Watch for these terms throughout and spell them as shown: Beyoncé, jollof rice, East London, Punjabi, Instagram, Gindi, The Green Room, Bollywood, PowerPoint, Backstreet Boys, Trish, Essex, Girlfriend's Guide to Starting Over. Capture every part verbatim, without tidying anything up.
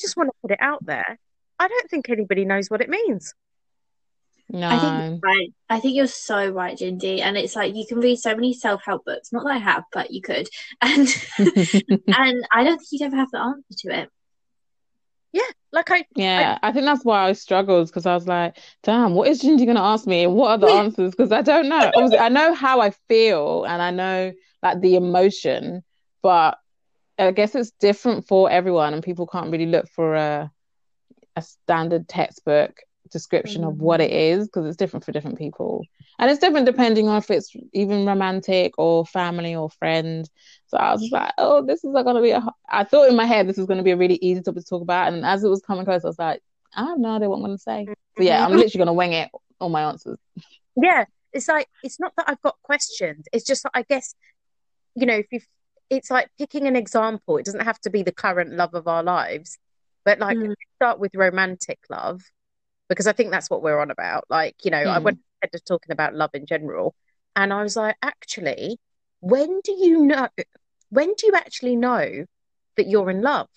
just want to put it out there. I don't think anybody knows what it means. No. I think you're right. I think you're so right, Gindi. And it's like you can read so many self-help books. Not that I have, but you could. And and I don't think you'd ever have the answer to it. Yeah, like I. Yeah, I, I think that's why I struggled, because I was like, damn, what is Gindi going to ask me? What are the answers? Because I don't know. Obviously, I know how I feel and I know like the emotion, but I guess it's different for everyone, and people can't really look for a a standard textbook description mm. of what it is, because it's different for different people, and it's different depending on if it's even romantic or family or friend. So I was like, oh, this is gonna be a I thought in my head this was gonna be a really easy topic to talk about, and as it was coming close I was like, I have no idea what I'm gonna say. So yeah, I'm literally gonna wing it, all my answers. Yeah, it's like, it's not that I've got questions, it's just that I guess, you know, if you it's like picking an example, it doesn't have to be the current love of our lives, but like mm. start with romantic love, because I think that's what we're on about. Like, you know, mm. I went ahead to talking about love in general, and I was like, actually, when do you know, when do you actually know that you're in love?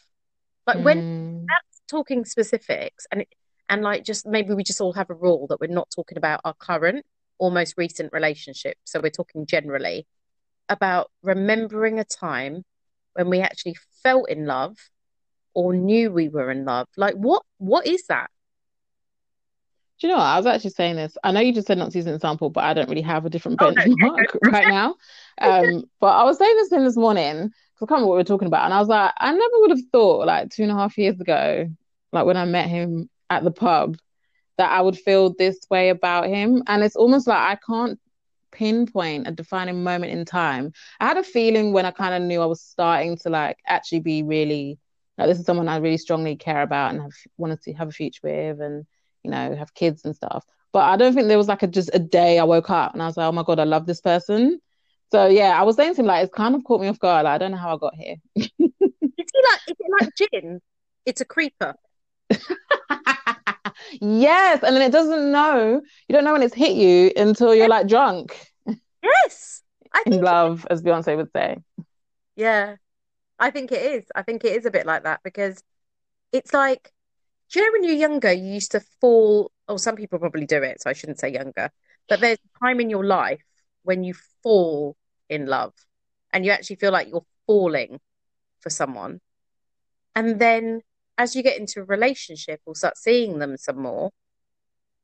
Like mm. when that's talking specifics, and, and like, just maybe we just all have a rule that we're not talking about our current or most recent relationship. So we're talking generally about remembering a time when we actually felt in love or knew we were in love. Like what, what is that? Do you know what? I was actually saying this. I know you just said not to use an example, but I don't really have a different benchmark oh, no. right now. Um, but I was saying this thing this morning, because I can't remember what we were talking about. And I was like, I never would have thought like two and a half years ago, like when I met him at the pub, that I would feel this way about him. And it's almost like I can't pinpoint a defining moment in time. I had a feeling when I kind of knew I was starting to like actually be really, like this is someone I really strongly care about and have wanted to have a future with, and you know, have kids and stuff. But I don't think there was like a just a day I woke up and I was like, oh my God, I love this person. So yeah, I was saying to him like, it's kind of caught me off guard. Like, I don't know how I got here. Is he like, is it like gin? It's a creeper. Yes, and then it doesn't know. You don't know when it's hit you until you're like drunk. Yes, I think in love, as Beyonce would say. Yeah, I think it is. I think it is a bit like that, because it's like, do you know when you're younger, you used to fall, or oh, some people probably do it, so I shouldn't say younger, but there's a time in your life when you fall in love and you actually feel like you're falling for someone. And then as you get into a relationship or start seeing them some more,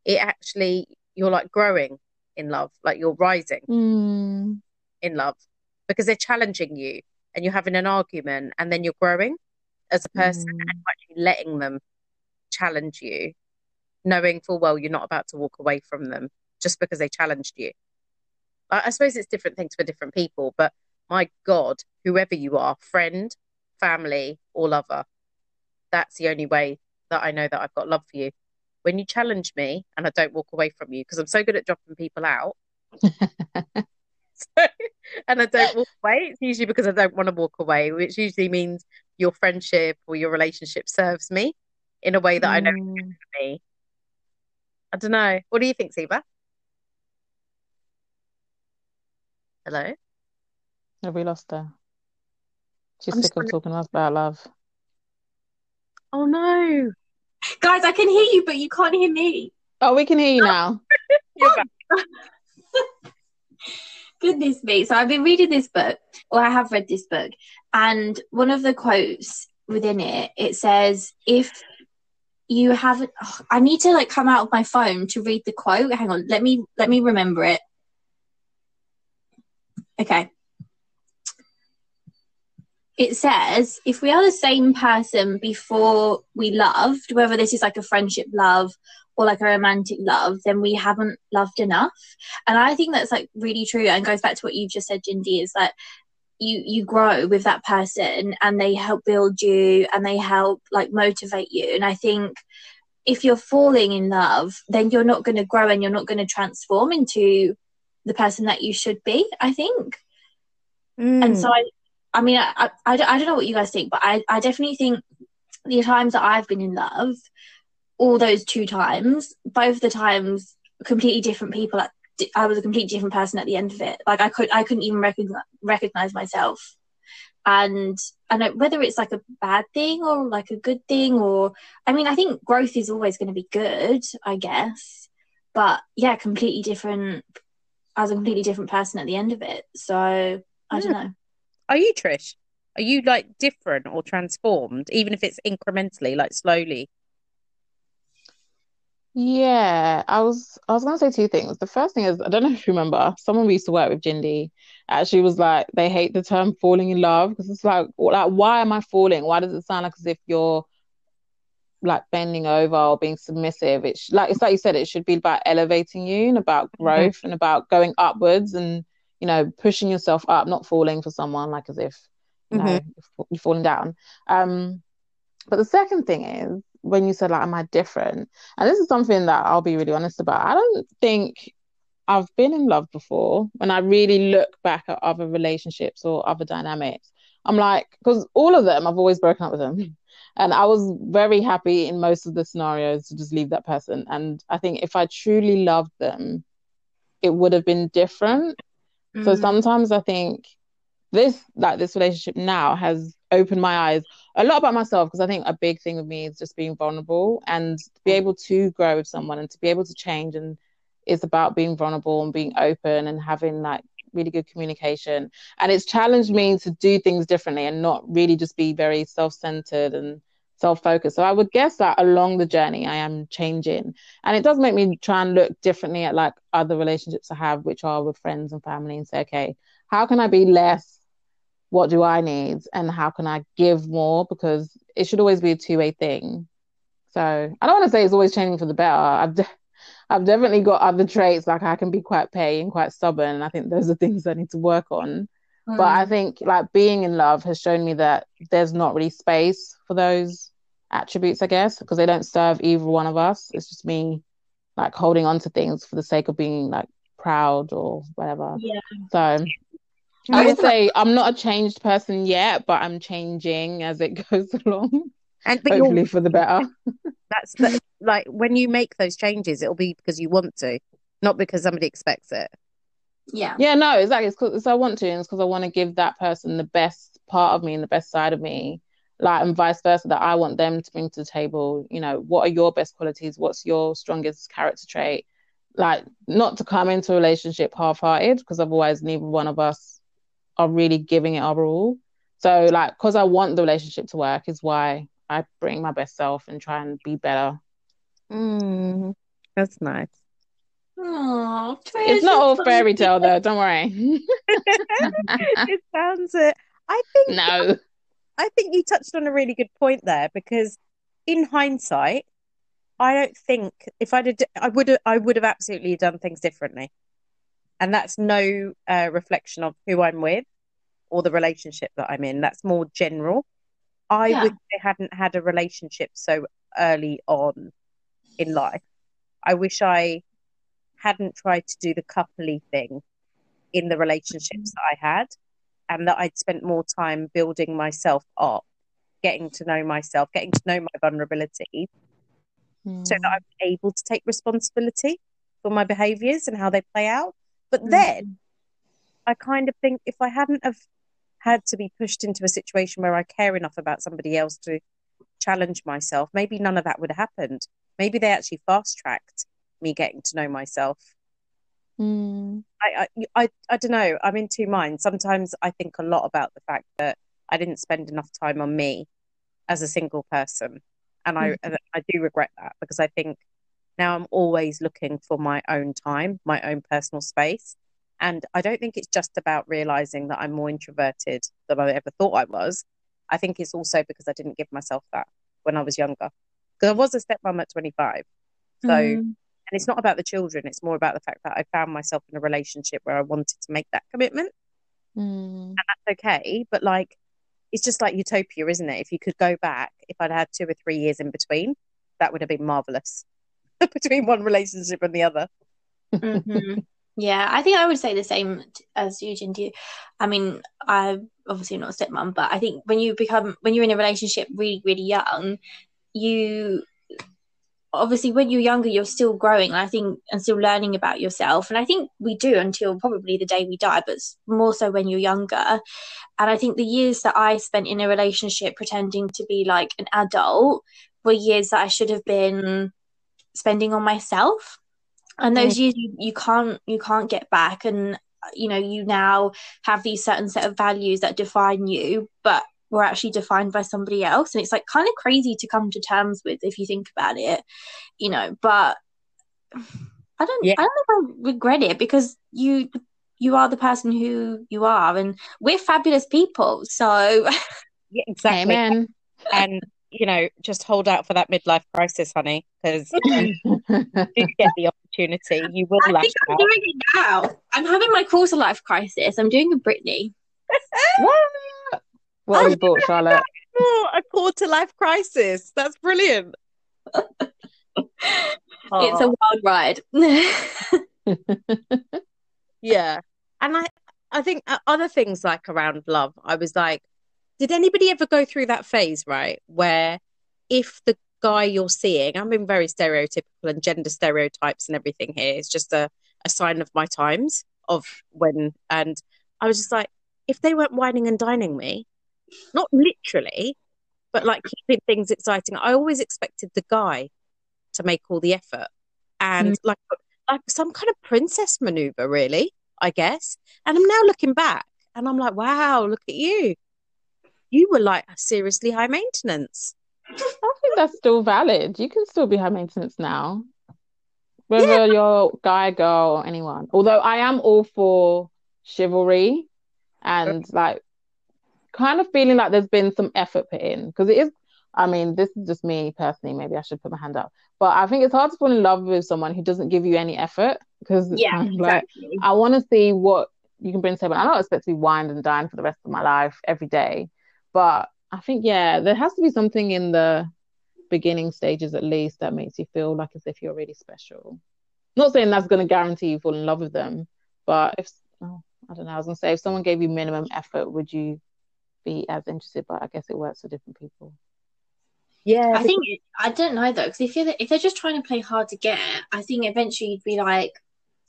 it actually, you're like growing in love, like you're rising mm. in love, because they're challenging you and you're having an argument, and then you're growing as a person mm. and actually letting them challenge you, knowing full well you're not about to walk away from them just because they challenged you. I, I suppose it's different things for different people, but my God, whoever you are, friend, family or lover, that's the only way that I know that I've got love for you, when you challenge me and I don't walk away from you, because I'm so good at dropping people out. So, and I don't walk away, it's usually because I don't want to walk away, which usually means your friendship or your relationship serves me in a way that I know mm. it's good for me. I don't know. What do you think, Siva? Hello? Have we lost her? She's I'm sick of talking to us about love. Oh, no. Guys, I can hear you, but you can't hear me. Oh, we can hear you now. Goodness me. So I've been reading this book, or I have read this book, and one of the quotes within it, it says, if... You haven't. Oh, I need to like come out of my phone to read the quote. Hang on, let me let me remember it. Okay. It says, if we are the same person before we loved, whether this is like a friendship love or like a romantic love, then we haven't loved enough. And I think that's like really true, and goes back to what you just said, Gindi, is that you you grow with that person and they help build you and they help like motivate you. And I think if you're falling in love, then you're not going to grow and you're not going to transform into the person that you should be, I think. Mm. And so I I mean I, I, I, don't, I don't know what you guys think, but I, I definitely think the times that I've been in love, all those two times, both the times completely different people at I was a completely different person at the end of it. Like I could, I couldn't even recognize, recognize myself. And and whether it's like a bad thing or like a good thing, or I mean, I think growth is always going to be good, I guess. But yeah, completely different. I was a completely different person at the end of it. So I yeah. don't know. Are you, Trish? Are you like different or transformed, even if it's incrementally, like slowly? Yeah, I was I was gonna say two things. The first thing is, I don't know if you remember, someone we used to work with, Gindi, actually was like, they hate the term falling in love, because it's like, like why am I falling? Why does it sound like as if you're like bending over or being submissive? It's like it's like you said, it should be about elevating you and about growth mm-hmm. and about going upwards and, you know, pushing yourself up, not falling for someone like as if you mm-hmm. know you're falling down. Um, but the second thing is, when you said like, am I different? And this is something that I'll be really honest about. I don't think I've been in love before. When I really look back at other relationships or other dynamics, I'm like, because all of them, I've always broken up with them. And I was very happy in most of the scenarios to just leave that person. And I think if I truly loved them, it would have been different. Mm-hmm. So sometimes I think this, like this relationship now has opened my eyes a lot about myself, because I think a big thing with me is just being vulnerable, and to be able to grow with someone and to be able to change, and it's about being vulnerable and being open and having like really good communication. And it's challenged me to do things differently and not really just be very self-centered and self-focused. So I would guess that along the journey I am changing, and it does make me try and look differently at like other relationships I have, which are with friends and family, and say, okay, how can I be less? What do I need? And how can I give more? Because it should always be a two-way thing. So I don't want to say it's always changing for the better. I've, de- I've definitely got other traits. Like I can be quite petty and quite stubborn. And I think those are things I need to work on. Mm. But I think like being in love has shown me that there's not really space for those attributes, I guess, because they don't serve either one of us. It's just me like holding on to things for the sake of being like proud or whatever. Yeah. So I would say I'm not a changed person yet, but I'm changing as it goes along, and hopefully for the better. That's the, like when you make those changes, it'll be because you want to, not because somebody expects it. Yeah, yeah, no, exactly. It's because I want to, and it's because I want to give that person the best part of me and the best side of me, like, and vice versa. That I want them to bring to the table. You know, what are your best qualities? What's your strongest character trait? Like, not to come into a relationship half-hearted, because otherwise, neither one of us are really giving it our all. So like, because I want the relationship to work is why I bring my best self and try and be better. Mm, that's nice. Aww, it's not all fairy tale though, don't worry. It sounds it. I think no. I think you touched on a really good point there, because in hindsight, I don't think if I'd have, I would have, I would have absolutely done things differently. And that's no uh, reflection of who I'm with or the relationship that I'm in. That's more general. I yeah. wish I hadn't had a relationship so early on in life. I wish I hadn't tried to do the coupley thing in the relationships that I had, and that I'd spent more time building myself up, getting to know myself, getting to know my vulnerability, mm. so that I'm able to take responsibility for my behaviours and how they play out. But then I kind of think if I hadn't have had to be pushed into a situation where I care enough about somebody else to challenge myself, maybe none of that would have happened. Maybe they actually fast-tracked me getting to know myself. Mm. I, I, I, I don't know. I'm in two minds. Sometimes I think a lot about the fact that I didn't spend enough time on me as a single person. And I, mm. I do regret that, because I think, now I'm always looking for my own time, my own personal space. And I don't think it's just about realising that I'm more introverted than I ever thought I was. I think it's also because I didn't give myself that when I was younger. Because I was a stepmom at twenty-five. So, mm. and it's not about the children. It's more about the fact that I found myself in a relationship where I wanted to make that commitment. Mm. And that's okay. But like, it's just like utopia, isn't it? If you could go back, if I'd had two or three years in between, that would have been marvellous. Between one relationship and the other. Mm-hmm. Yeah, I think I would say the same as you, Gindi. I mean, I'm obviously not a stepmom, but I think when you become when you're in a relationship really, really young, you obviously when you're younger, you're still growing, I think, and still learning about yourself. And I think we do until probably the day we die, but more so when you're younger. And I think the years that I spent in a relationship pretending to be like an adult were years that I should have been spending on myself. And those years you, you can't you can't get back. And, you know, you now have these certain set of values that define you, but were actually defined by somebody else. And it's like kind of crazy to come to terms with if you think about it, you know. But I don't yeah. I don't know if I regret it, because you you are the person who you are, and we're fabulous people. So yeah, exactly. Amen. And you know, just hold out for that midlife crisis, honey, because you do get the opportunity. You will I lash think I'm out. Doing it now. I'm having my quarter life crisis. I'm doing a Britney. What? What have you bought, Charlotte? A quarter life crisis. That's brilliant. Oh. It's a wild ride. Yeah. And I, I think other things like around love, I was like, did anybody ever go through that phase, right? Where if the guy you're seeing, I'm being very stereotypical and gender stereotypes and everything here. It's just a, a sign of my times of when. And I was just like, if they weren't whining and dining me, not literally, but like keeping things exciting, I always expected the guy to make all the effort. And mm. like like some kind of princess maneuver, really, I guess. And I'm now looking back and I'm like, wow, look at you. You were like seriously high maintenance. I think that's still valid. You can still be high maintenance now, whether yeah. you're guy, girl, or anyone. Although I am all for chivalry and like kind of feeling like there's been some effort put in, because it is, I mean, this is just me personally, maybe I should put my hand up, but I think it's hard to fall in love with someone who doesn't give you any effort, because yeah, exactly. like, I want to see what you can bring to table. I don't expect to be wined and dined for the rest of my life every day, but I think, yeah, there has to be something in the beginning stages at least that makes you feel like as if you're really special. Not saying that's going to guarantee you fall in love with them, but if oh, I don't know, I was going to say, if someone gave you minimum effort, would you be as interested? But I guess it works for different people. Yeah. I think, I don't know though, because if you're, if they're just trying to play hard to get, I think eventually you'd be like,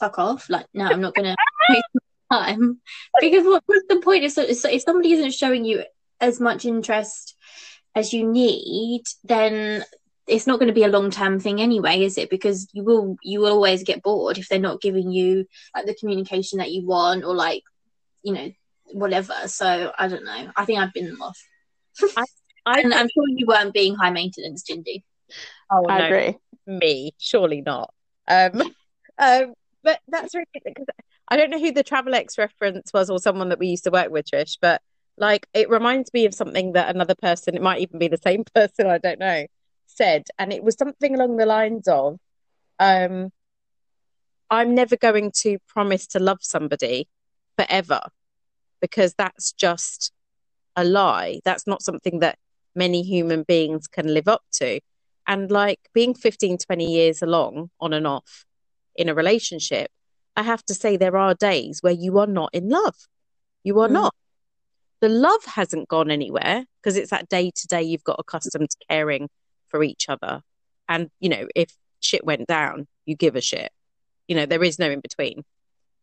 fuck off. Like, no, I'm not going to waste my time. Because what, what's the point? If, if somebody isn't showing you as much interest as you need, then it's not going to be a long-term thing anyway, is it? Because you will you will always get bored if they're not giving you like the communication that you want, or like, you know, whatever. So I don't know, I think I've been off. I, I and I'm sure you weren't being high maintenance, Gindi. Oh, I no. agree. Me, surely not. Um, um, but that's really, because I don't know who the Travel X reference was, or someone that we used to work with, Trish, but like it reminds me of something that another person, it might even be the same person, I don't know, said, and it was something along the lines of um I'm never going to promise to love somebody forever, because that's just a lie. That's not something that many human beings can live up to. And like being fifteen, twenty years along on and off in a relationship, I have to say there are days where you are not in love. You are mm. not. The love hasn't gone anywhere, because it's that day to day you've got accustomed to caring for each other. And you know, if shit went down, you give a shit, you know, there is no in between.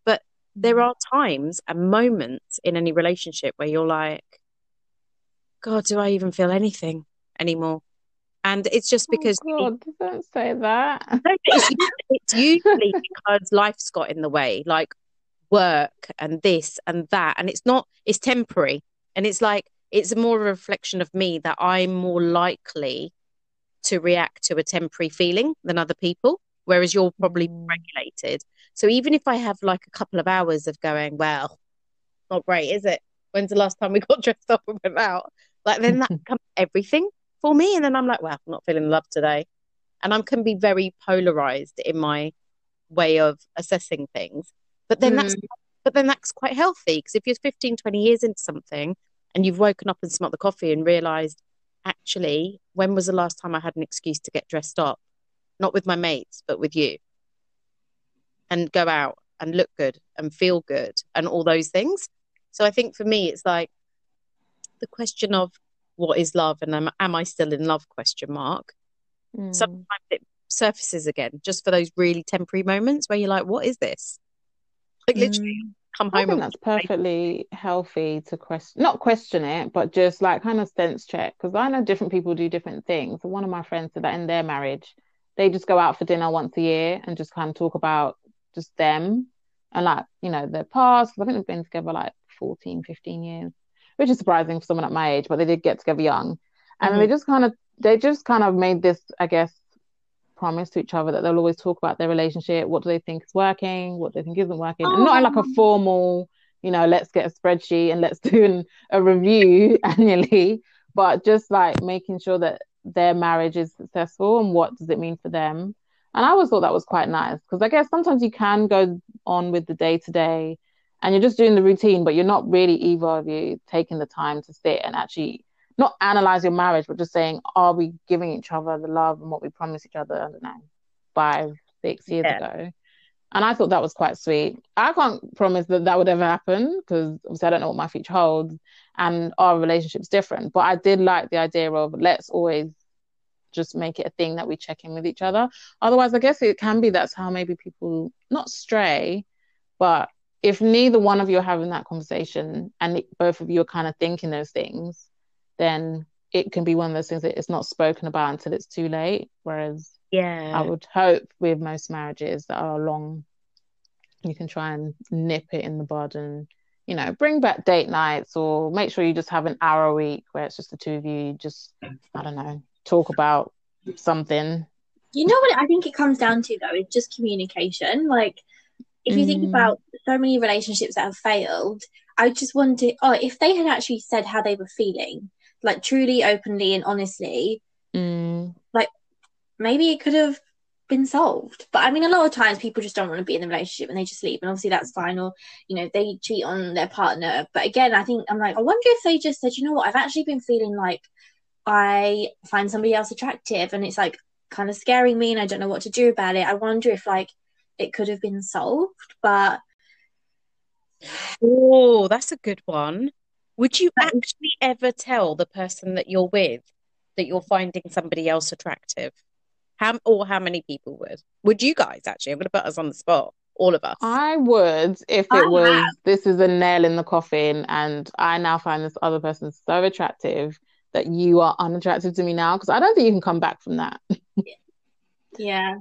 But there are times and moments in any relationship where you're like, God, do I even feel anything anymore? And it's just because oh God, don't say that. It's usually, it's usually because life's got in the way, like work and this and that, and it's not, it's temporary. And it's like, it's more a reflection of me that I'm more likely to react to a temporary feeling than other people, whereas you're probably regulated. So even if I have like a couple of hours of going, well, not great, is it? When's the last time we got dressed up and went out? Like then that becomes everything for me. And then I'm like, well, I'm not feeling love today. And I can be very polarized in my way of assessing things. But then mm. that's but then that's quite healthy, because if you're fifteen, twenty years into something and you've woken up and smelt the coffee and realized, actually, when was the last time I had an excuse to get dressed up? Not with my mates, but with you. And go out and look good and feel good and all those things. So I think for me, it's like the question of what is love and am, am I still in love, question mark. Mm. Sometimes it surfaces again, just for those really temporary moments where you're like, what is this? Like, literally mm. come home. I think that's perfectly healthy to question, not question it, but just like kind of sense check. Because I know different people do different things. So one of my friends said that in their marriage, they just go out for dinner once a year and just kind of talk about just them and like, you know, their past. Because I think they've been together like fourteen, fifteen years, which is surprising for someone at my age, but they did get together young. And mm. they just kind of, they just kind of made this, I guess, promise to each other that they'll always talk about their relationship. What do they think is working? What do they think isn't working? Oh. And not in like a formal, you know, let's get a spreadsheet and let's do an, a review annually, but just like making sure that their marriage is successful and what does it mean for them. And I always thought that was quite nice, because I guess sometimes you can go on with the day to day and you're just doing the routine, but you're not really, either of you, taking the time to sit and actually not analyze your marriage, but just saying, are we giving each other the love and what we promised each other, I don't know, five, six years yeah. ago. And I thought that was quite sweet. I can't promise that that would ever happen, because obviously I don't know what my future holds and our relationship's different. But I did like the idea of, let's always just make it a thing that we check in with each other. Otherwise, I guess it can be that's how maybe people, not stray, but if neither one of you are having that conversation and both of you are kind of thinking those things, then it can be one of those things that it's not spoken about until it's too late. Whereas yeah, I would hope with most marriages that are long, you can try and nip it in the bud and, you know, bring back date nights, or make sure you just have an hour a week where it's just the two of you just, I don't know, talk about something. You know what I think it comes down to though, is just communication. Like, if you mm. think about so many relationships that have failed, I just wondered, oh, if they had actually said how they were feeling, like truly, openly and honestly, mm. like maybe it could have been solved. But I mean, a lot of times people just don't want to be in the relationship and they just leave, and obviously that's fine. Or, you know, they cheat on their partner. But again, I think I'm like, I wonder if they just said, you know what, I've actually been feeling like I find somebody else attractive and it's like kind of scaring me and I don't know what to do about it. I wonder if like it could have been solved. But oh, that's a good one. Would you actually ever tell the person that you're with that you're finding somebody else attractive? How, or how many people would? Would you guys actually? I'm going to put us on the spot, all of us. I would, if it was, this is a nail in the coffin and I now find this other person so attractive that you are unattractive to me now, because I don't think you can come back from that. Yeah.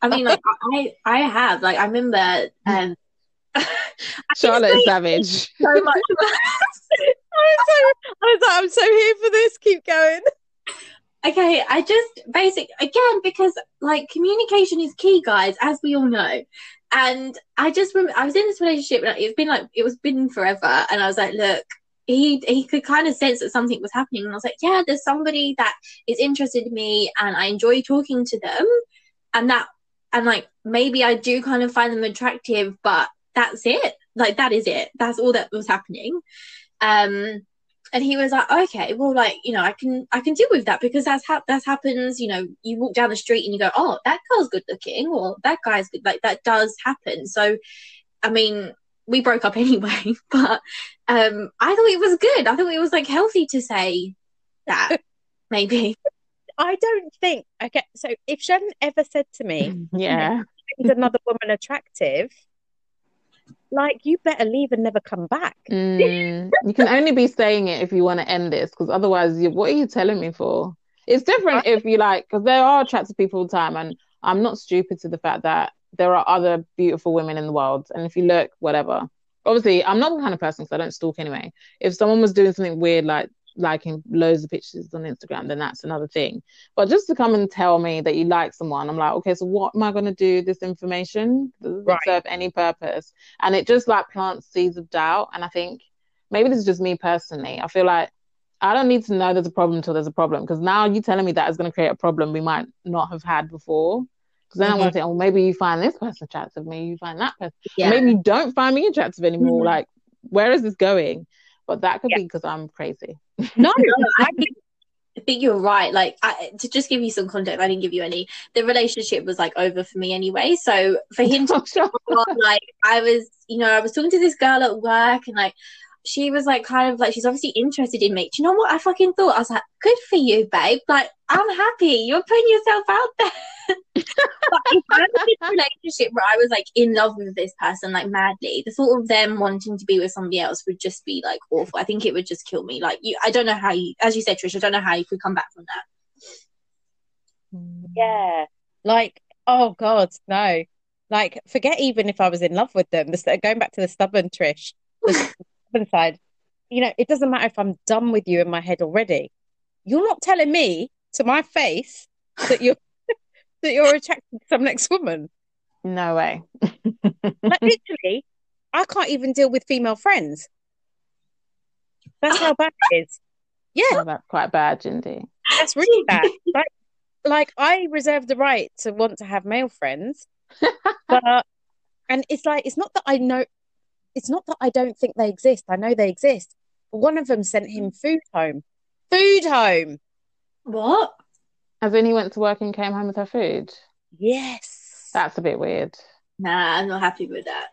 I mean, like, I, I have. Like, I remember... Um, Charlotte is Savage. So much. I, was so, I was like, I'm so here for this. Keep going. Okay, I just basic again, because like communication is key, guys, as we all know. And I just remember I was in this relationship, and it's been like it was been forever. And I was like, look, he he could kind of sense that something was happening, and I was like, yeah, there's somebody that is interested in me, and I enjoy talking to them, and that, and like maybe I do kind of find them attractive, but that's it. Like, that is it. That's all that was happening. Um, and he was like, okay, well, like, you know, I can I can deal with that, because that's how ha- that happens. You know, you walk down the street and you go, oh, that girl's good looking, or that guy's good. Like, that does happen. So, I mean, we broke up anyway, but um, I thought it was good. I thought it was like healthy to say that, maybe. I don't think, okay, so if Shannon ever said to me, yeah, is another woman attractive, like, you better leave and never come back. Mm, you can only be saying it if you want to end this, because otherwise, you, what are you telling me for? It's different if you like, because there are attractive people all the time, and I'm not stupid to the fact that there are other beautiful women in the world, and if you look, whatever. Obviously, I'm not the kind of person, because I don't stalk anyway. If someone was doing something weird, like liking loads of pictures on Instagram, then that's another thing. But just to come and tell me that you like someone, I'm like, okay, so what am I going to do with this information? Does it right. serve any purpose? And it just like plants seeds of doubt. And I think maybe this is just me personally, I feel like I don't need to know there's a problem until there's a problem, because now you telling me that is going to create a problem we might not have had before, because then mm-hmm. I'm going to think, oh, maybe you find this person attractive, maybe you find that person, yeah. maybe you don't find me attractive anymore, mm-hmm. like, where is this going? But that could yeah. be because I'm crazy. No, I think, I think you're right. Like, I, to just give you some context, I didn't give you any. The relationship was like over for me anyway. So for him to, like, I was, you know, I was talking to this girl at work, and like, she was like kind of like she's obviously interested in me. Do you know what I fucking thought? I was like, good for you, babe. Like, I'm happy. You're putting yourself out there. But if I was in a relationship where I was like in love with this person like madly, the thought of them wanting to be with somebody else would just be like awful. I think it would just kill me. Like, you, I don't know how you, as you said, Trish, I don't know how you could come back from that. Yeah. Like, oh God, no. Like, forget even if I was in love with them. Going back to the stubborn Trish, the stubborn side, you know, it doesn't matter if I'm done with you in my head already. You're not telling me to my face that you're that you're attracted to some next woman. No way. Like, literally, I can't even deal with female friends. That's how bad it is. Yeah, oh, that's quite bad, Gindi. That's really bad. Like, like, I reserve the right to want to have male friends. But uh, and it's like it's not that I know it's not that I don't think they exist. I know they exist. One of them sent him food home. Food home. What? As in he went to work and came home with her food? Yes. That's a bit weird. Nah, I'm not happy with that.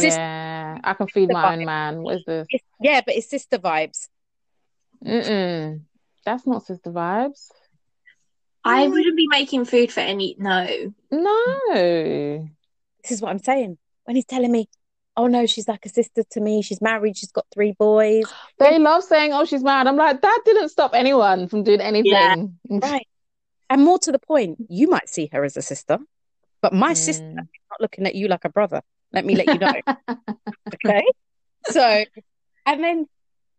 Yeah, I can feed my own man. What is this? It's, yeah, but it's sister vibes. Mm-mm. That's not sister vibes. I wouldn't be making food for any, no. No. This is what I'm saying. When he's telling me, oh no, she's like a sister to me. She's married. She's got three boys. They love saying, oh, she's married. I'm like, that didn't stop anyone from doing anything. Yeah. Right. And more to the point, you might see her as a sister, but my mm. sister is not looking at you like a brother. Let me let you know. Okay? So, and then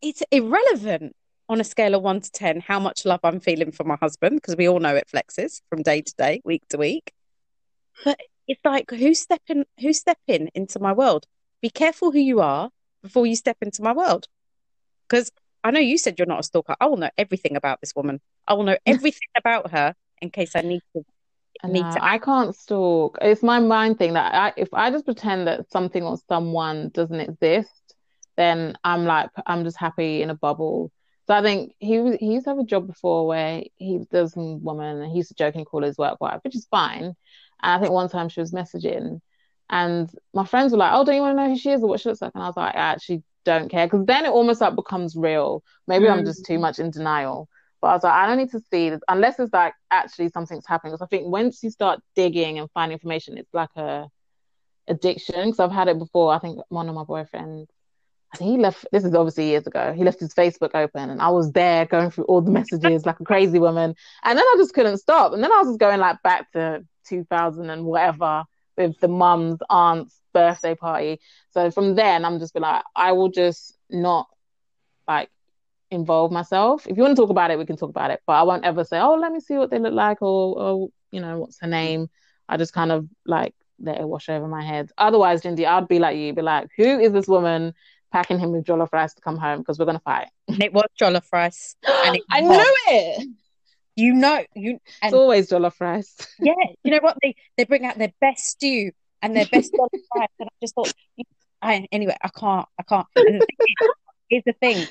it's irrelevant. On a scale of one to ten, how much love I'm feeling for my husband, because we all know it flexes from day to day, week to week. But it's like, who's stepping, who's stepping into my world? Be careful who you are before you step into my world. Because I know you said you're not a stalker. I will know everything about this woman. I will know everything about her in case I need to. I, need no, to- I can't stalk. It's my mind thing that I, if I just pretend that something or someone doesn't exist, then I'm like, I'm just happy in a bubble. So I think he was, he used to have a job before where he was a woman and he used to jokingly call his work wife, which is fine. And I think one time she was messaging and my friends were like, oh, don't you want to know who she is or what she looks like? And I was like, I actually don't care. Because then it almost like becomes real. Maybe mm. I'm just too much in denial. But I was like, I don't need to see this unless it's like actually something's happening. Because I think once you start digging and finding information, it's like a addiction. Because I've had it before. I think one of my boyfriends, I think he left, this is obviously years ago, he left his Facebook open and I was there going through all the messages like a crazy woman. And then I just couldn't stop. And then I was just going like back to two thousand and whatever with the mum's, aunt's birthday party. So from then I'm just be like, I will just not like involve myself. If you want to talk about it, we can talk about it. But I won't ever say, oh, let me see what they look like or, or you know, what's her name. I just kind of like let it wash over my head. Otherwise, Gindi, I'd be like you, be like, who is this woman packing him with jollof rice to come home because we're going to fight? It was jollof rice. And it I knew it. You know. you. It's always jollof rice. Yeah. You know what? They they bring out their best stew and their best jollof rice. And I just thought, I, anyway, I can't. I can't. And the thing is, here's the thing.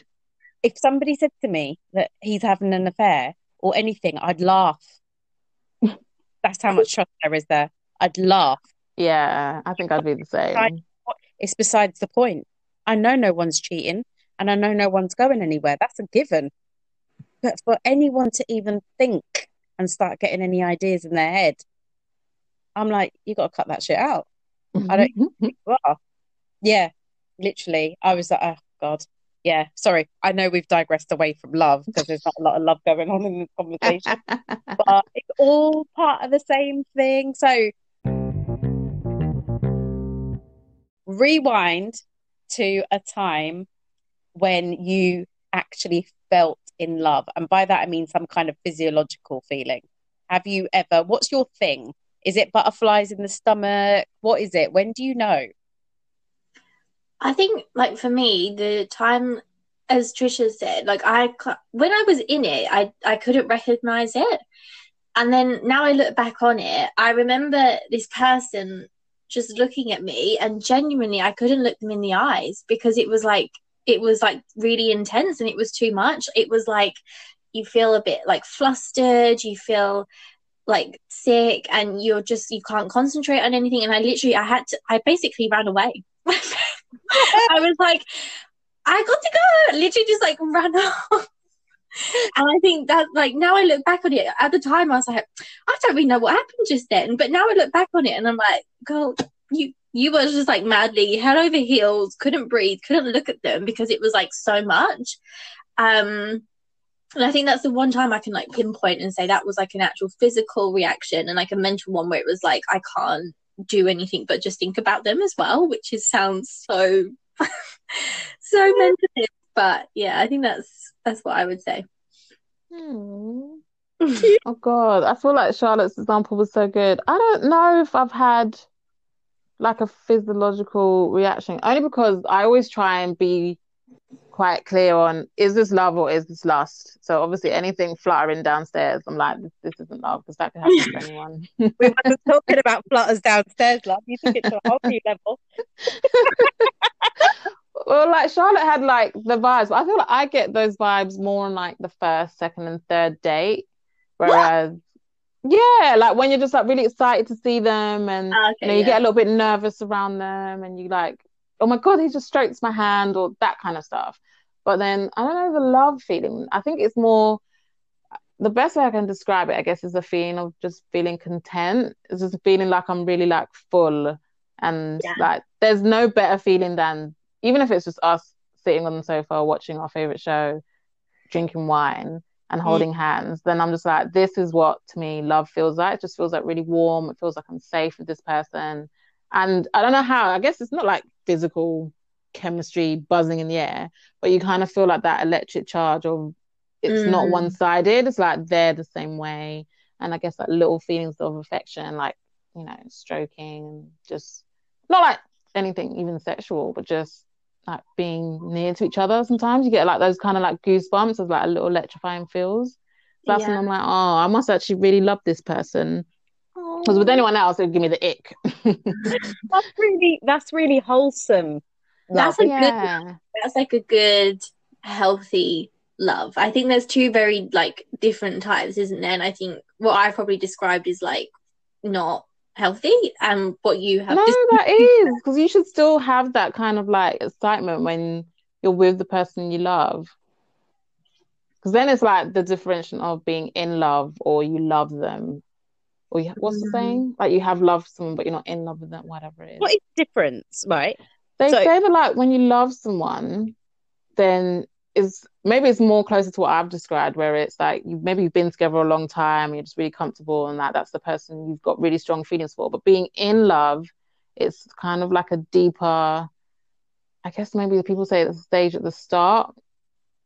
If somebody said to me that he's having an affair or anything, I'd laugh. That's how much trust there is there. I'd laugh. Yeah. I think I'd be the same. It's besides the point. I know no one's cheating and I know no one's going anywhere. That's a given. But for anyone to even think and start getting any ideas in their head, I'm like, you got to cut that shit out. I don't think you are. Yeah, literally. I was like, oh, God. Yeah, sorry. I know we've digressed away from love because there's not a lot of love going on in this conversation. But it's all part of the same thing. So rewind to a time when you actually felt in love, and by that I mean some kind of physiological feeling. Have you ever, what's your thing? Is it butterflies in the stomach? What is it? When do you know? I think, like, for me, the time, as Trisha said, like I when I was in it, I I couldn't recognize it, and then now I look back on it, I remember this person just looking at me, and genuinely I couldn't look them in the eyes because it was like it was like really intense and it was too much. It was like you feel a bit like flustered, you feel like sick, and you're just you can't concentrate on anything. And I literally I had to I basically ran away. I was like, I got to go. Literally just like ran off. And I think that, like, now I look back on it, at the time I was like, I don't really know what happened just then. But now I look back on it and I'm like, girl, you you were just like madly head over heels, couldn't breathe, couldn't look at them because it was like so much. Um, and I think that's the one time I can like pinpoint and say that was like an actual physical reaction, and like a mental one where it was like, I can't do anything but just think about them as well, which is sounds so so mental. But yeah, I think that's that's what I would say. Mm. Oh God, I feel like Charlotte's example was so good. I don't know if I've had like a physiological reaction, only because I always try and be quite clear on, is this love or is this lust? So obviously anything fluttering downstairs, I'm like, this, this isn't love, because that could happen to anyone. We were talking about flutters downstairs, love. You took it to a whole new level. Well, like Charlotte had like the vibes. I feel like I get those vibes more on like the first, second and third date. Whereas, what? Yeah, like when you're just like really excited to see them, and okay, you know, you yeah. get a little bit nervous around them, and you like, oh my God, he just strokes my hand, or that kind of stuff. But then, I don't know, the love feeling, I think it's more, the best way I can describe it, I guess, is the feeling of just feeling content. It's just feeling like I'm really like full, and yeah. like there's no better feeling than, even if it's just us sitting on the sofa watching our favorite show, drinking wine and holding mm. hands, then I'm just like, this is what to me love feels like. It just feels like really warm. It feels like I'm safe with this person. And I don't know how, I guess it's not like physical chemistry buzzing in the air, but you kind of feel like that electric charge, or it's mm. not one-sided. It's like they're the same way. And I guess like little feelings of affection, like, you know, stroking, just not like anything even sexual, but just like being near to each other. Sometimes you get like those kind of like goosebumps of like a little electrifying feels. That's yeah. when I'm like, oh, I must actually really love this person. Because with anyone else, it would give me the ick. that's really, that's really wholesome. That's a yeah. good. That's like a good, healthy love. I think there's two very like different types, isn't there? And I think what I probably described is like not healthy, and what you have. No, that is, because you should still have that kind of like excitement when you're with the person you love. Because then it's like the differentiation of being in love or you love them. Or you, what's the saying? Like you have loved someone, but you're not in love with them, whatever it is. What is the difference, right? They so, say that like when you love someone, then is maybe it's more closer to what I've described, where it's like you maybe you've been together a long time, you're just really comfortable, and that that's the person you've got really strong feelings for. But being in love, it's kind of like a deeper, I guess maybe the people say it's a stage at the start,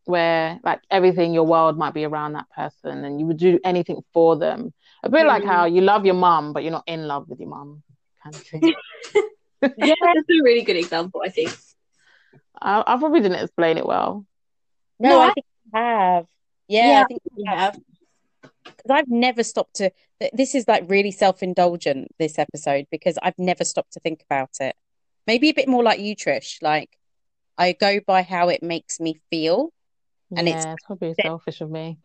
where like everything, your world might be around that person, and you would do anything for them. A bit mm. like how you love your mum, but you're not in love with your mum, kind of thing. Yeah, that's a really good example, I think. I, I probably didn't explain it well. No, no I, I think you have. Yeah, yeah, I think you have. Because I've never stopped to... This is like really self-indulgent, this episode, because I've never stopped to think about it. Maybe a bit more like you, Trish. Like, I go by how it makes me feel. And yeah, it's, it's probably selfish of me.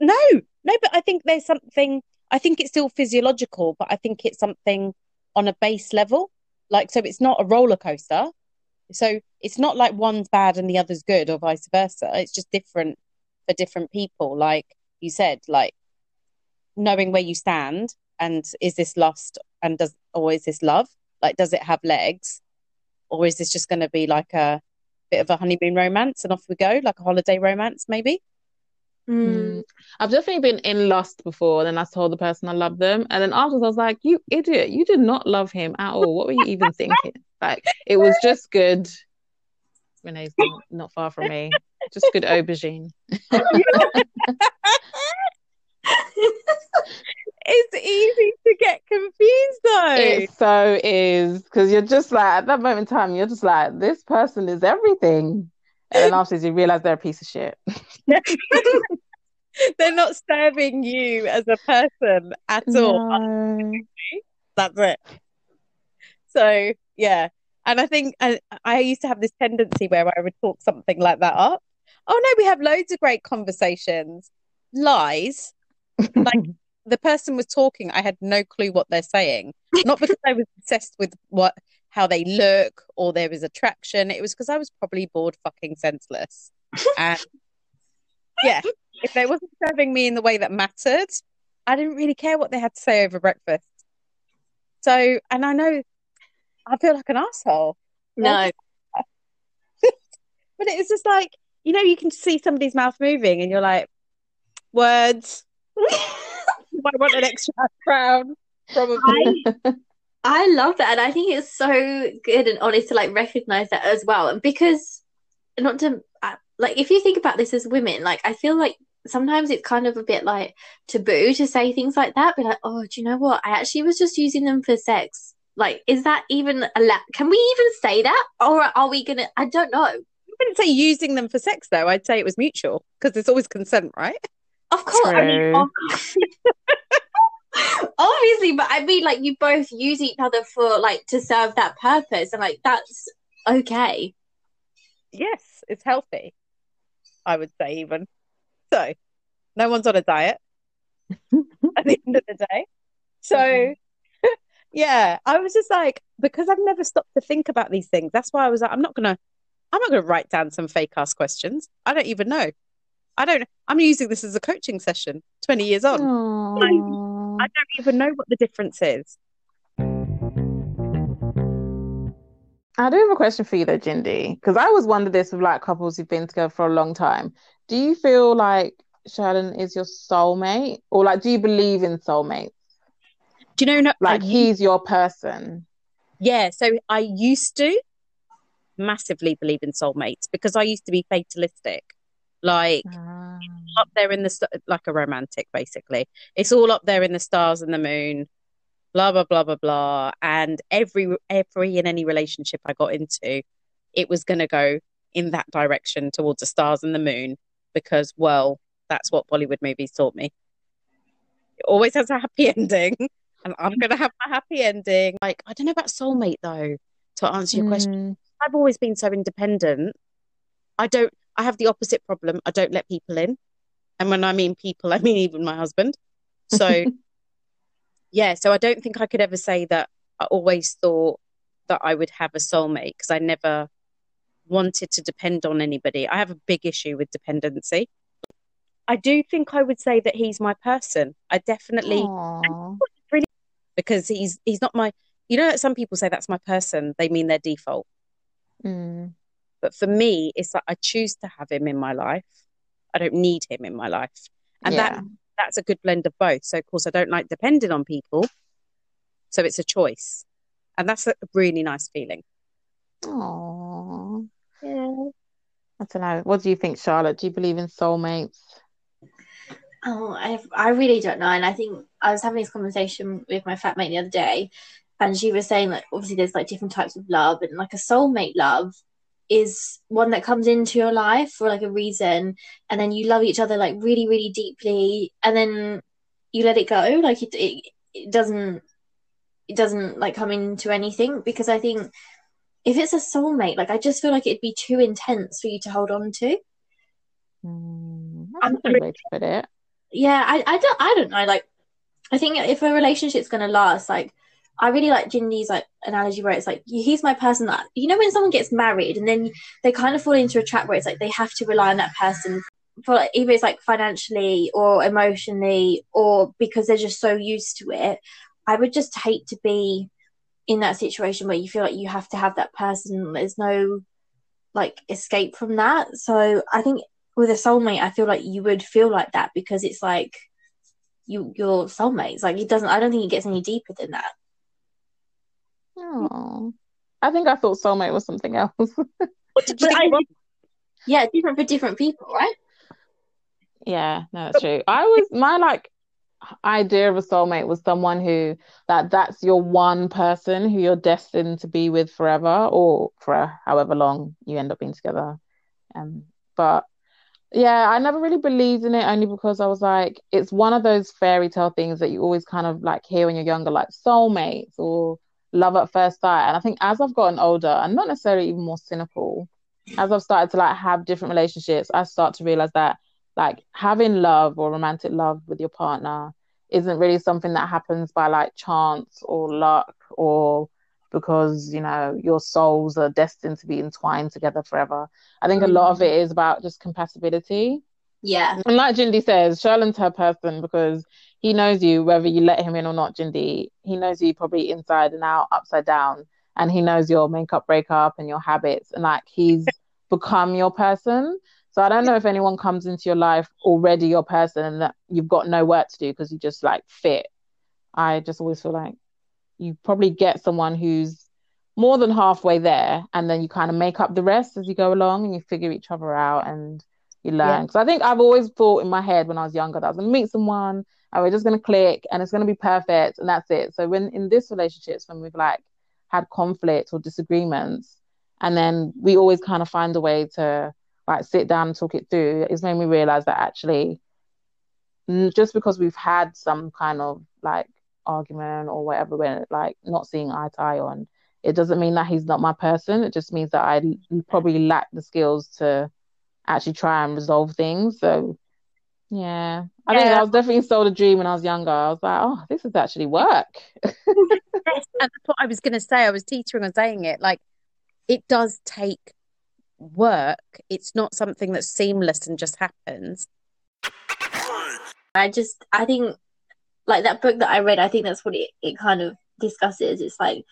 No, no, but I think there's something, I think it's still physiological, but I think it's something on a base level. Like, so it's not a roller coaster. So it's not like one's bad and the other's good or vice versa. It's just different for different people. Like you said, like knowing where you stand, and is this lust and does, or is this love? Like, does it have legs, or is this just going to be like a bit of a honeymoon romance and off we go, like a holiday romance maybe? Mm. I've definitely been in lust before, and then I told the person I loved them, and then afterwards I was like, you idiot, you did not love him at all, what were you even thinking? Like, it was just good, Renee's not, not far from me, just good aubergine. It's easy to get confused though. It so is, because you're just like, at that moment in time, you're just like, this person is everything. And then afterwards you realise they're a piece of shit. They're not serving you as a person at no. all. That's it. So, yeah. And I think I, I used to have this tendency where I would talk something like that up. Oh no, we have loads of great conversations. Lies. Like, the person was talking, I had no clue what they're saying. Not because I was obsessed with what how they look or there was attraction. It was because I was probably bored fucking senseless. And yeah, if they wasn't serving me in the way that mattered, I didn't really care what they had to say over breakfast. So, and I know I feel like an asshole. No. But it's just like, you know, you can see somebody's mouth moving and you're like, words. I want an extra crown, probably. I, I love that. And I think it's so good and honest to, like, recognise that as well. And because, not to, like, if you think about this as women, like, I feel like sometimes it's kind of a bit, like, taboo to say things like that. Be like, oh, do you know what? I actually was just using them for sex. Like, is that even allowed? Can we even say that? Or are we going to, I don't know. I wouldn't say using them for sex, though. I'd say it was mutual because there's always consent, right? Of course. True. I mean, of course. Obviously, but I mean, like, you both use each other for, like, to serve that purpose, and, like, that's okay. Yes, it's healthy, I would say, even. So, no one's on a diet at the end of the day. So, yeah, I was just like, because I've never stopped to think about these things. That's why I was like, I'm not gonna, I'm not gonna write down some fake ass questions. I don't even know. I don't. I'm using this as a coaching session. Twenty years on. Aww. I don't even know what the difference is. I do have a question for you though, Gindi, because I always wondered this with, like, couples who've been together for a long time. Do you feel like Sheldon is your soulmate, or, like, do you believe in soulmates? Do you know, no, like, I he's used... your person? Yeah. So I used to massively believe in soulmates because I used to be fatalistic. Like, ah. It's up there in the, like, a romantic, basically. It's all up there in the stars and the moon, blah, blah, blah, blah, blah. And every, every and any relationship I got into, it was going to go in that direction towards the stars and the moon because, well, that's what Bollywood movies taught me. It always has a happy ending, and I'm going to have my happy ending. Like, I don't know about soulmate, though, to answer your mm. question. I've always been so independent. I don't. I have the opposite problem. I don't let people in. And when I mean people, I mean even my husband. So, yeah, so I don't think I could ever say that I always thought that I would have a soulmate because I never wanted to depend on anybody. I have a big issue with dependency. I do think I would say that he's my person. I definitely, really, because he's he's not my, you know, some people say that's my person. They mean their default. Mm. But for me, it's like I choose to have him in my life. I don't need him in my life. And yeah. that that's a good blend of both. So, of course, I don't like depending on people. So it's a choice. And that's a really nice feeling. Aww. Yeah. I don't know. What do you think, Charlotte? Do you believe in soulmates? Oh, I I really don't know. And I think I was having this conversation with my flatmate the other day. And she was saying, like, obviously there's, like, different types of love. And, like, a soulmate love is one that comes into your life for, like, a reason, and then you love each other, like, really, really deeply, and then you let it go. Like, it, it, it doesn't it doesn't like come into anything, because I think if it's a soulmate, like, I just feel like it'd be too intense for you to hold on to. Mm, that's a good way to put it. Yeah, I, I don't I don't know. Like, I think if a relationship's gonna last, like, I really like Gindi's, like, analogy where it's like, he's my person. That, you know, when someone gets married and then they kind of fall into a trap where it's like they have to rely on that person for, like, either it's like financially or emotionally or because they're just so used to it. I would just hate to be in that situation where you feel like you have to have that person. There's no, like, escape from that. So I think with a soulmate, I feel like you would feel like that because it's like you, your soulmates. Like, it doesn't, I don't think it gets any deeper than that. Oh, I think I thought soulmate was something else. What did you think I, about? Yeah, different for different people, right? Yeah, no, that's true. I was my like idea of a soulmate was someone who that that's your one person who you're destined to be with forever, or for however long you end up being together. Um, but yeah, I never really believed in it, only because I was like, it's one of those fairy tale things that you always kind of, like, hear when you're younger, like soulmates or love at first sight. And I think as I've gotten older, and not necessarily even more cynical, as I've started to, like, have different relationships, I start to realize that, like, having love or romantic love with your partner isn't really something that happens by, like, chance or luck or because, you know, your souls are destined to be entwined together forever. I think a lot of it is about just compatibility. Yeah. And like Gindi says, Sherlin's her person because he knows you, whether you let him in or not, Gindi. He knows you probably inside and out, upside down. And he knows your makeup, breakup, and your habits. And, like, he's become your person. So I don't know if anyone comes into your life already your person and that you've got no work to do because you just, like, fit. I just always feel like you probably get someone who's more than halfway there, and then you kind of make up the rest as you go along and you figure each other out and you learn. Because yeah. I think I've always thought in my head when I was younger that I was going to meet someone and we're just going to click and it's going to be perfect and that's it. So when in this relationships, when we've, like, had conflicts or disagreements, and then we always kind of find a way to, like, sit down and talk it through, it's made me realise that actually just because we've had some kind of, like, argument or whatever, we're, like, not seeing eye to eye on, it doesn't mean that he's not my person. It just means that I probably lack the skills to actually try and resolve things. So yeah, I yeah. think I was definitely sold a dream when I was younger. I was like, oh, this is actually work. Yes, and that's what I was going to say. I was teetering on saying it. Like, it does take work. It's not something that's seamless and just happens. I just, I think, like, that book that I read, I think that's what it, it kind of discusses. It's like,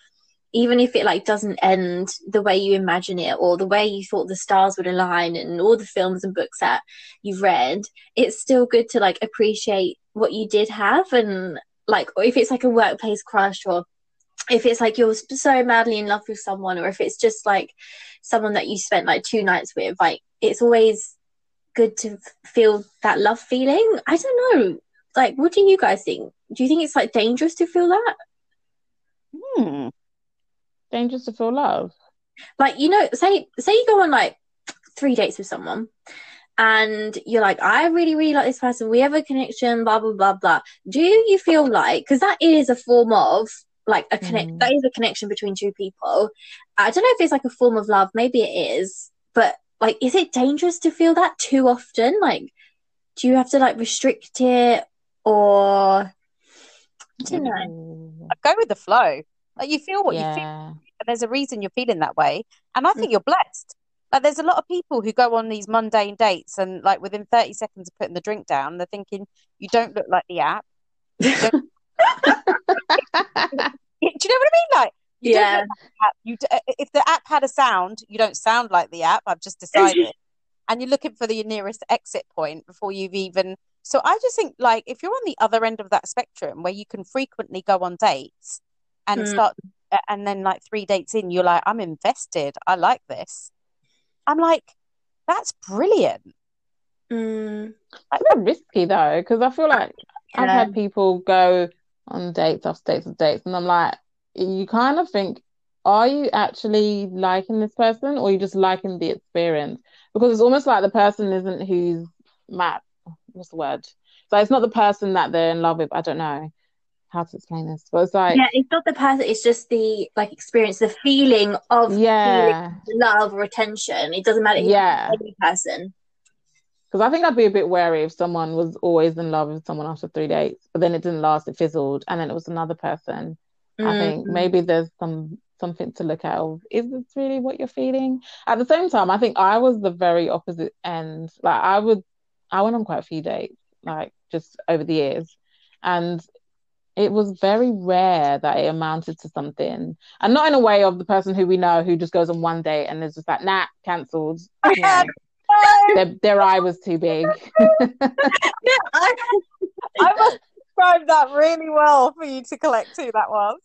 even if it, like, doesn't end the way you imagine it or the way you thought the stars would align and all the films and books that you've read, it's still good to, like, appreciate what you did have. And, like, or if it's, like, a workplace crush, or if it's, like, you're so madly in love with someone, or if it's just, like, someone that you spent, like, two nights with, like, it's always good to feel that love feeling. I don't know. Like, what do you guys think? Do you think it's, like, dangerous to feel that? Hmm. Dangerous to feel love? Like, you know, say say you go on, like, three dates with someone and you're like, I really, really like this person. We have a connection, blah, blah, blah, blah. Do you feel like, because that is a form of, like, a connect, mm. that is a connection between two people. I don't know if it's, like, a form of love. Maybe it is. But, like, is it dangerous to feel that too often? Like, do you have to, like, restrict it, or, I don't know. I go with the flow. Like, you feel what yeah. you feel. There's a reason you're feeling that way. And I think you're blessed. Like, there's a lot of people who go on these mundane dates and, like, within thirty seconds of putting the drink down, they're thinking, you don't look like the app. You don't... Do you know what I mean? Like, you yeah. don't look like the app. You d- if the app had a sound, you don't sound like the app. I've just decided. And you're looking for the nearest exit point before you've even... So I just think, like, if you're on the other end of that spectrum where you can frequently go on dates... and start, mm. and then, like, three dates in, you're like, I'm invested. I like this. I'm like, that's brilliant. Mm. It's a bit risky, though, because I feel like yeah. I've had people go on dates, off dates, off dates, and I'm like, you kind of think, are you actually liking this person, or are you just liking the experience? Because it's almost like the person isn't who's mad. What's the word? So it's not the person that they're in love with. I don't know how to explain this, but it's like, yeah, it's not the person, it's just the, like, experience, the feeling of yeah feeling love or attention. It doesn't matter if yeah any person, because I think I'd be a bit wary if someone was always in love with someone after three dates but then it didn't last, it fizzled, and then it was another person. Mm. I think maybe there's some something to look at of, is this really what you're feeling? At the same time, I think I was the very opposite end. Like, I would I went on quite a few dates, like, just over the years, and it was very rare that it amounted to something. And not in a way of the person who we know who just goes on one date and is just like, nah, cancelled. You know, their, their eye was too big. Yeah, I, I must describe that really well for you to collect who that was.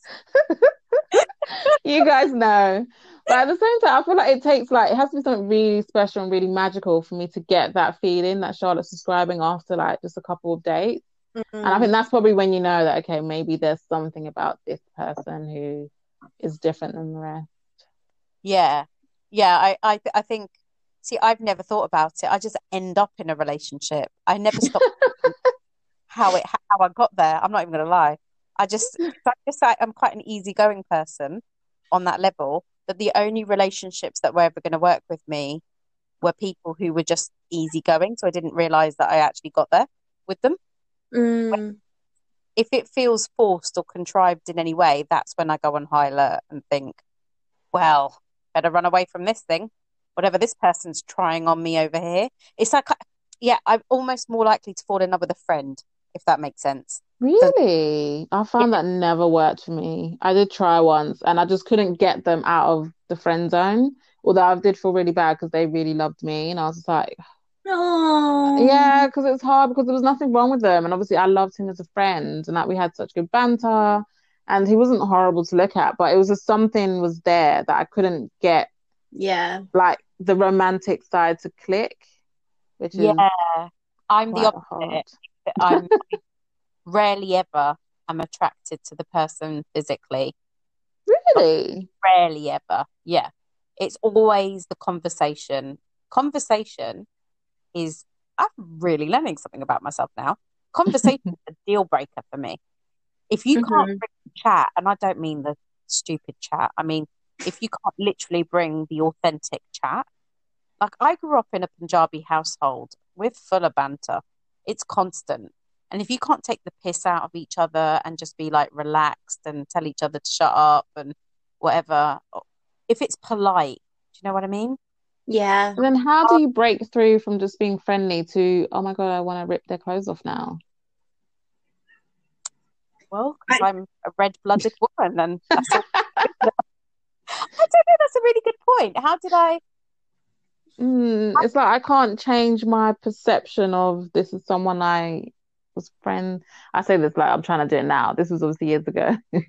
You guys know. But at the same time, I feel like it takes, like, it has to be something really special and really magical for me to get that feeling that Charlotte's describing after, like, just a couple of dates. Mm-hmm. And I think that's probably when you know that, okay, maybe there's something about this person who is different than the rest. Yeah. Yeah, I I, th- I think, see, I've never thought about it. I just end up in a relationship. I never stop how it how I got there. I'm not even going to lie. I just, I just I, I'm quite an easygoing person on that level, that the only relationships that were ever going to work with me were people who were just easygoing. So I didn't realise that I actually got there with them. Mm. if it feels forced or contrived in any way, that's when I go on high alert and think, well, better run away from this thing, whatever this person's trying on me over here. It's like, yeah, I'm almost more likely to fall in love with a friend, if that makes sense. Really? So, I found yeah. that never worked for me. I did try once and I just couldn't get them out of the friend zone. Although I did feel really bad because they really loved me. And I was just like, no. Yeah, because it's hard because there was nothing wrong with them. And obviously I loved him as a friend and that we had such good banter. And he wasn't horrible to look at, but it was just something was there that I couldn't get. Yeah. Like the romantic side to click. Which is yeah. I'm the opposite. I'm rarely ever I'm attracted to the person physically. Really? Rarely ever. Yeah. It's always the conversation. Conversation is, I'm really learning something about myself now. Conversation is a deal breaker for me. If you mm-hmm. can't bring the chat, and I don't mean the stupid chat, I mean, if you can't literally bring the authentic chat. Like, I grew up in a Punjabi household with full of banter. It's constant. And if you can't take the piss out of each other and just be like relaxed and tell each other to shut up and whatever, if it's polite, do you know what I mean? Yeah. And then how do you break through from just being friendly to, oh my God, I want to rip their clothes off now? Well, because I... I'm a red-blooded woman and that's all... I don't know, that's a really good point. How did I... Mm, it's like I can't change my perception of this is someone I was friend. I say this like I'm trying to do it now. This was obviously years ago. yeah,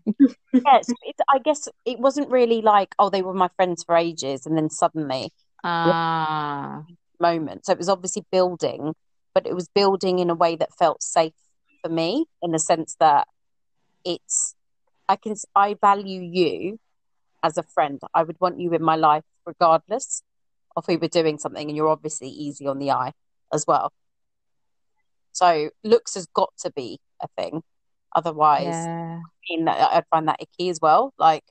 it's, it's, I guess it wasn't really like, oh, they were my friends for ages, and then suddenly ah moment. So it was obviously building, but it was building in a way that felt safe for me, in the sense that it's I can I value you as a friend. I would want you in my life regardless. If we were doing something, and you're obviously easy on the eye as well. So looks has got to be a thing. Otherwise, yeah. I mean, I'd find that icky as well. Like,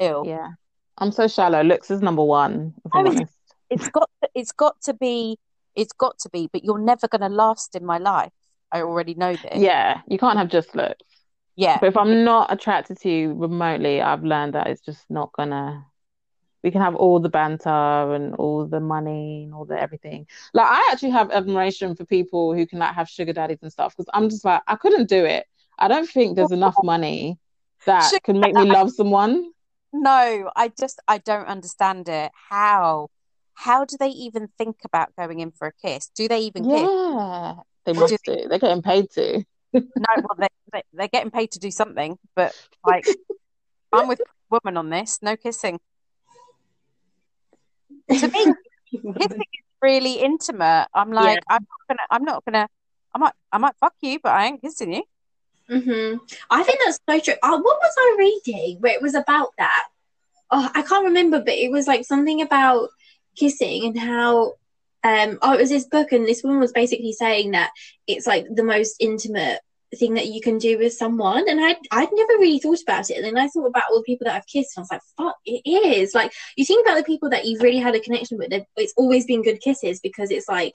ew. Yeah. I'm so shallow. Looks is number one. If I I'm mean, honest. It's got, to, it's got to be, it's got to be, but you're never going to last in my life. I already know this. Yeah. You can't have just looks. Yeah. But if I'm not attracted to you remotely, I've learned that it's just not going to. We can have all the banter and all the money and all the everything. Like, I actually have admiration for people who can, like, have sugar daddies and stuff, because I'm just like, I couldn't do it. I don't think there's enough money that sugar can make me love someone. No, I just, I don't understand it. How? How do they even think about going in for a kiss? Do they even kiss? Yeah, they must do. do. They're getting paid to. no, well, they, they, they're getting paid to do something, but, like, I'm with a woman on this. No kissing. To me, kissing is really intimate. I'm like, yeah. I'm not gonna, I'm not gonna, I might, I might fuck you, but I ain't kissing you. Mm-hmm. I think that's so true. Oh, what was I reading where it was about that? Oh, I can't remember, but it was like something about kissing and how, um, oh, it was this book, and this woman was basically saying that it's like the most intimate thing that you can do with someone, and I I'd never really thought about it. And then I thought about all the people that I've kissed, and I was like, "Fuck, it is!" Like, you think about the people that you've really had a connection with. It's always been good kisses, because it's like,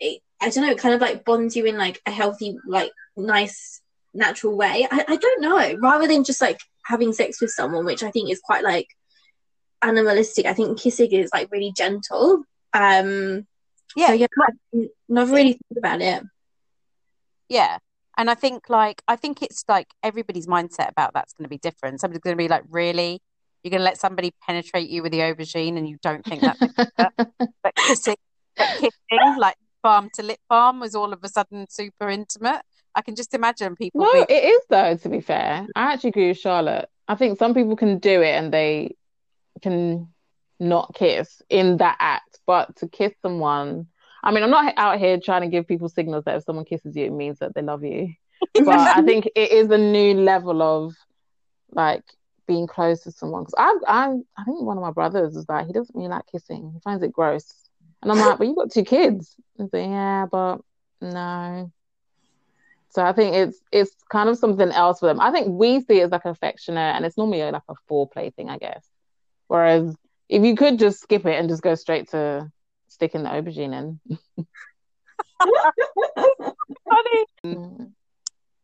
it, I don't know, it kind of like bonds you in like a healthy, like nice, natural way. I, I don't know. Rather than just like having sex with someone, which I think is quite like animalistic. I think kissing is like really gentle. Um, yeah, so yeah. I've never really thought about it. Yeah. And I think, like, I think it's, like, everybody's mindset about that's going to be different. Somebody's going to be like, really? You're going to let somebody penetrate you with the aubergine and you don't think that's that? But kissing, but kissing, like, farm to lip balm was all of a sudden super intimate. I can just imagine people... No, being... it is, though, to be fair. I actually agree with Charlotte. I think some people can do it and they can not kiss in that act. But to kiss someone... I mean, I'm not out here trying to give people signals that if someone kisses you, it means that they love you. But I think it is a new level of, like, being close to someone. Because I, I, I think one of my brothers was like, he doesn't really like kissing. He finds it gross. And I'm like, but you've got two kids. He's like, yeah, but no. So I think it's it's kind of something else for them. I think we see it as, like, affectionate, and it's normally, like, a foreplay thing, I guess. Whereas if you could just skip it and just go straight to... sticking the aubergine in. Funny.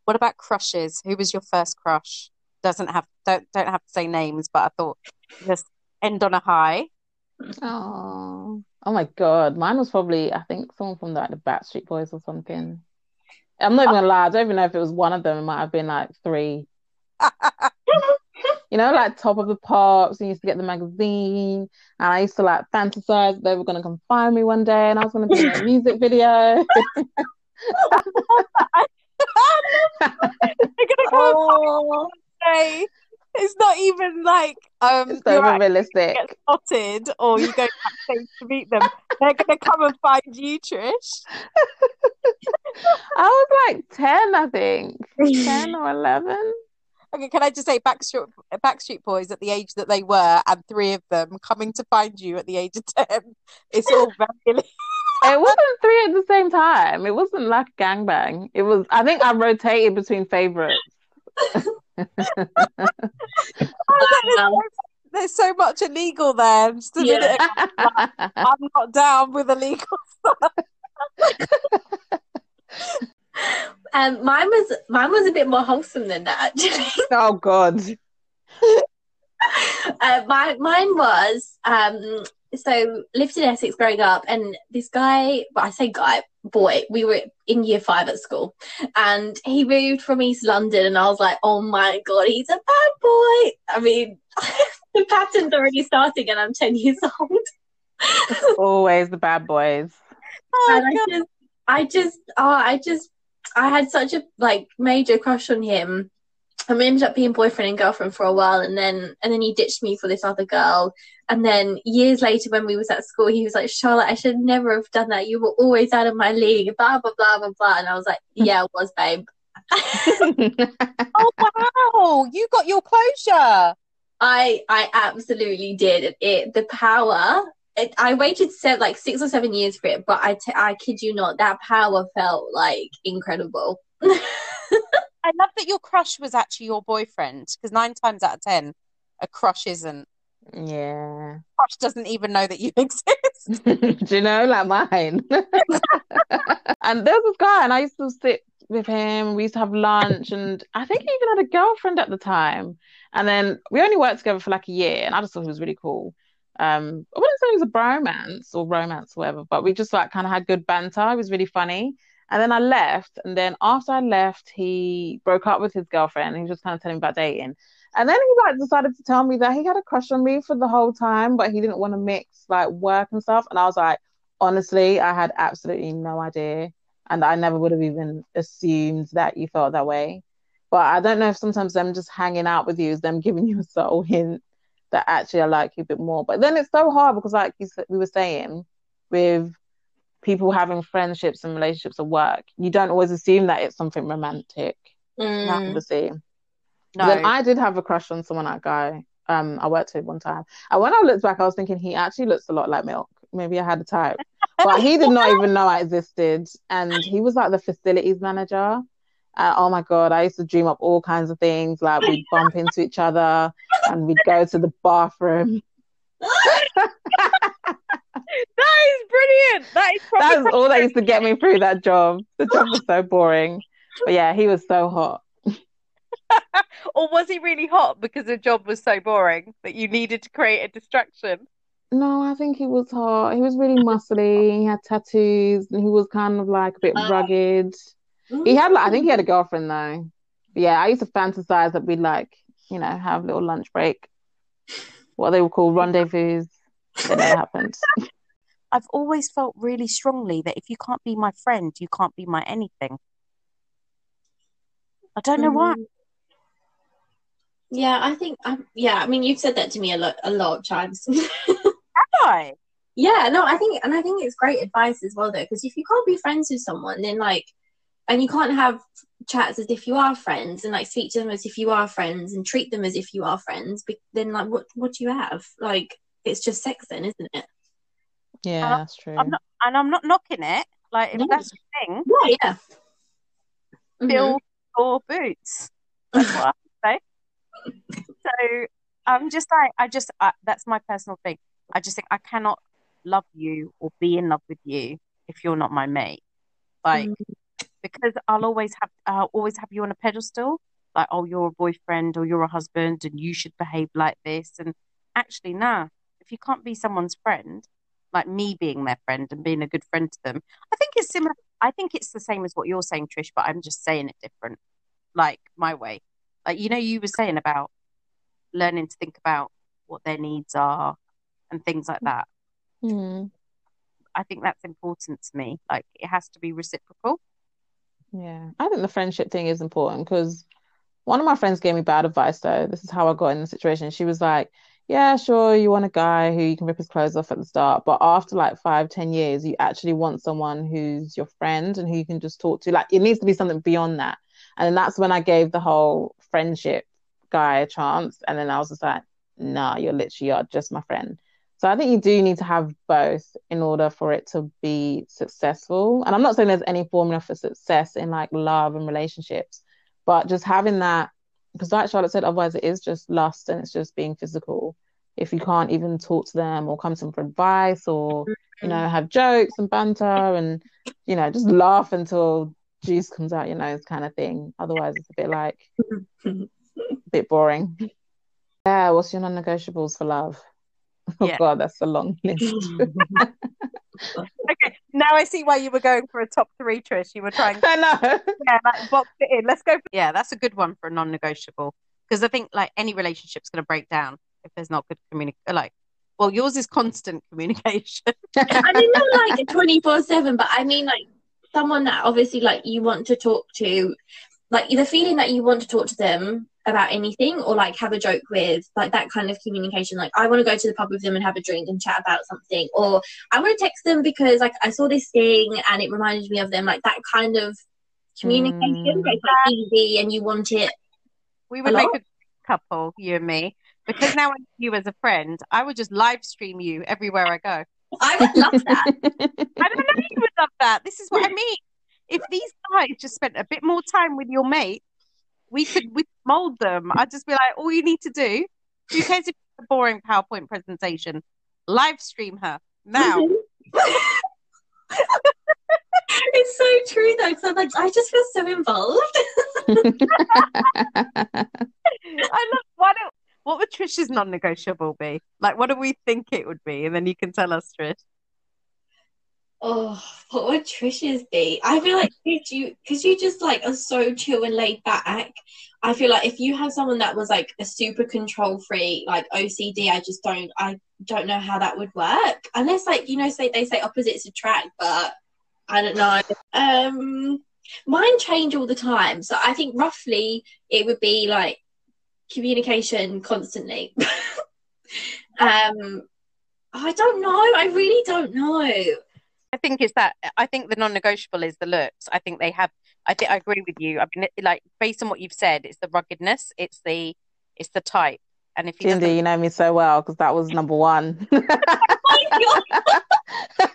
What about crushes? Who was your first crush? Doesn't have don't don't have to say names, but I thought just end on a high. Oh, oh my God! Mine was probably, I think, someone from the, like the Backstreet Boys or something. I'm not gonna lie, I don't even know if it was one of them. It might have been like three. You know, like Top of the Pops. I used to get the magazine, and I used to like fantasize they were gonna come find me one day, and I was gonna be in a music video. They're gonna come oh. and find me one day. It's not even like um, it's so unrealistic. Get spotted, or you go backstage to meet them. They're gonna come and find you, Trish. I was like ten, I think, ten or eleven. Okay, can I just say Backstreet Backstreet Boys at the age that they were, and three of them coming to find you at the age of ten. It's all regular. It wasn't three at the same time. It wasn't like a gangbang. It was. I think I rotated between favourites. Oh, there's so much illegal there. I'm, still yeah. like, I'm not down with illegal stuff. um, mine was mine was a bit more wholesome than that, actually. Oh God. uh, my mine was um. So lived in Essex growing up, and this guy, well, I say guy, boy, we were in year five at school, and he moved from East London, and I was like, oh my God, he's a bad boy. I mean, the pattern's already starting, and I'm ten years old. Always the bad boys. Oh, and I just, I just, oh, I just, I had such a like major crush on him. And we ended up being boyfriend and girlfriend for a while, and then and then he ditched me for this other girl. And then years later, when we was at school, he was like, Charlotte, I should never have done that. You were always out of my league, blah, blah, blah, blah, blah. And I was like, yeah, I was, babe. Oh, wow. You got your closure. I I absolutely did. It, the power, it, I waited se- like six or seven years for it, but I, t- I kid you not, that power felt like incredible. I love that your crush was actually your boyfriend, because nine times out of ten, a crush isn't. Yeah. Crush doesn't even know that you exist. Do you know? Like mine. And there was this guy, and I used to sit with him. We used to have lunch, and I think he even had a girlfriend at the time. And then we only worked together for like a year, and I just thought he was really cool. Um, I wouldn't say it was a bromance or romance or whatever, but we just like kind of had good banter. It was really funny. And then I left, and then after I left, he broke up with his girlfriend, and he was just kind of telling me about dating. And then he like decided to tell me that he had a crush on me for the whole time, but he didn't want to mix like work and stuff. And I was like, honestly, I had absolutely no idea, and I never would have even assumed that you felt that way. But I don't know if sometimes them just hanging out with you is them giving you a subtle hint that actually I like you a bit more. But then it's so hard, because like you, we were saying, with people having friendships and relationships at work, you don't always assume that it's something romantic. Mm. Obviously. No. Then I did have a crush on someone, that guy. Um, I worked with one time. And when I looked back, I was thinking he actually looks a lot like Milk. Maybe I had a type. But he did not even know I existed. And he was like the facilities manager. Uh, oh my God, I used to dream up all kinds of things. Like we'd bump into each other and we'd go to the bathroom. That is brilliant. That is That's brilliant. All that used to get me through that job. The job was so boring. But yeah, he was so hot. Or was he really hot because the job was so boring that you needed to create a distraction? No, I think he was hot. He was really muscly. He had tattoos, and he was kind of like a bit rugged. He had, like, I think he had a girlfriend though. But yeah, I used to fantasize that we'd like, you know, have a little lunch break, what they would call rendezvous. It happened. I've always felt really strongly that if you can't be my friend, you can't be my anything. I don't know mm. why. Yeah, I think. I'm, yeah, I mean, you've said that to me a lot, a lot of times. Have I? Yeah, no, I think, and I think it's great advice as well, though, because if you can't be friends with someone, then like, and you can't have chats as if you are friends, and like speak to them as if you are friends, and treat them as if you are friends, then like, what, what do you have? Like, it's just sex then, isn't it? Yeah, uh, that's true. I'm not, and I'm not knocking it. Like, if no. that's the thing. Yeah, yeah. Fill mm-hmm. your boots. That's what I say. So I'm just like, I just, I, that's my personal thing. I just think I cannot love you or be in love with you if you're not my mate. Like, mm-hmm. because I'll always have uh, always have you on a pedestal, like, oh, you're a boyfriend or you're a husband and you should behave like this. And actually, nah, if you can't be someone's friend, like me being their friend and being a good friend to them, I think it's similar. I think it's the same as what you're saying, Trish, but I'm just saying it different, like my way. Like, you know, you were saying about learning to think about what their needs are and things like that. Mm. I think that's important to me. Like, it has to be reciprocal. Yeah, I think the friendship thing is important because one of my friends gave me bad advice, though. This is how I got in the situation. She was like, yeah, sure, you want a guy who you can rip his clothes off at the start, but after like five, ten years, you actually want someone who's your friend and who you can just talk to. Like, it needs to be something beyond that. And that's when I gave the whole friendship guy a chance. And then I was just like, nah, you're literally you're just my friend. So I think you do need to have both in order for it to be successful. And I'm not saying there's any formula for success in like love and relationships, but just having that, because like Charlotte said, otherwise it is just lust and it's just being physical. If you can't even talk to them or come to them for advice or, you know, have jokes and banter and, you know, just laugh until juice comes out your nose kind of thing. Otherwise it's a bit like, a bit boring. Yeah, what's your non-negotiables for love? Oh, yeah. God, that's a long list. Okay, now I see why you were going for a top three, Trish. You were trying to, I know. Yeah, like, box it in. Let's go. For- yeah, that's a good one for a non-negotiable, because I think like any relationship's going to break down if there's not good communication. Like, well, yours is constant communication. I mean, not like twenty-four seven, but I mean like someone that obviously like you want to talk to, like the feeling that you want to talk to them about anything or like have a joke with, like that kind of communication. Like, I want to go to the pub with them and have a drink and chat about something, or I want to text them because like I saw this thing and it reminded me of them. Like that kind of communication, mm. It's like easy and you want it. We would a make lot. a couple, you and me, because now I know you as a friend. I would just live stream you everywhere I go. I would love that. I don't know, you would love that. This is what I mean. If these guys just spent a bit more time with your mate, we could we mold them. I'd just be like, all you need to do, who cares if it's a boring PowerPoint presentation? Live stream her now. Mm-hmm. It's so true though, because I'm like, I just feel so involved. I love. Why don't, what would Trish's non-negotiable be? Like, what do we think it would be? And then you can tell us, Trish. Oh, what would Trish's be? I feel like because you, you just like are so chill and laid back. I feel like if you have someone that was like a super control freak, like O C D, I just don't, I don't know how that would work. Unless like, you know, say they say opposites attract, but I don't know. Um, mine change all the time. So I think roughly it would be like communication constantly. um, I don't know. I really don't know. I think it's that. I think the non-negotiable is the looks. I think they have. I think I agree with you. I mean, like based on what you've said, it's the ruggedness. It's the, it's the type. And if you, Gindi, you know me so well because that was number one. Oh my God.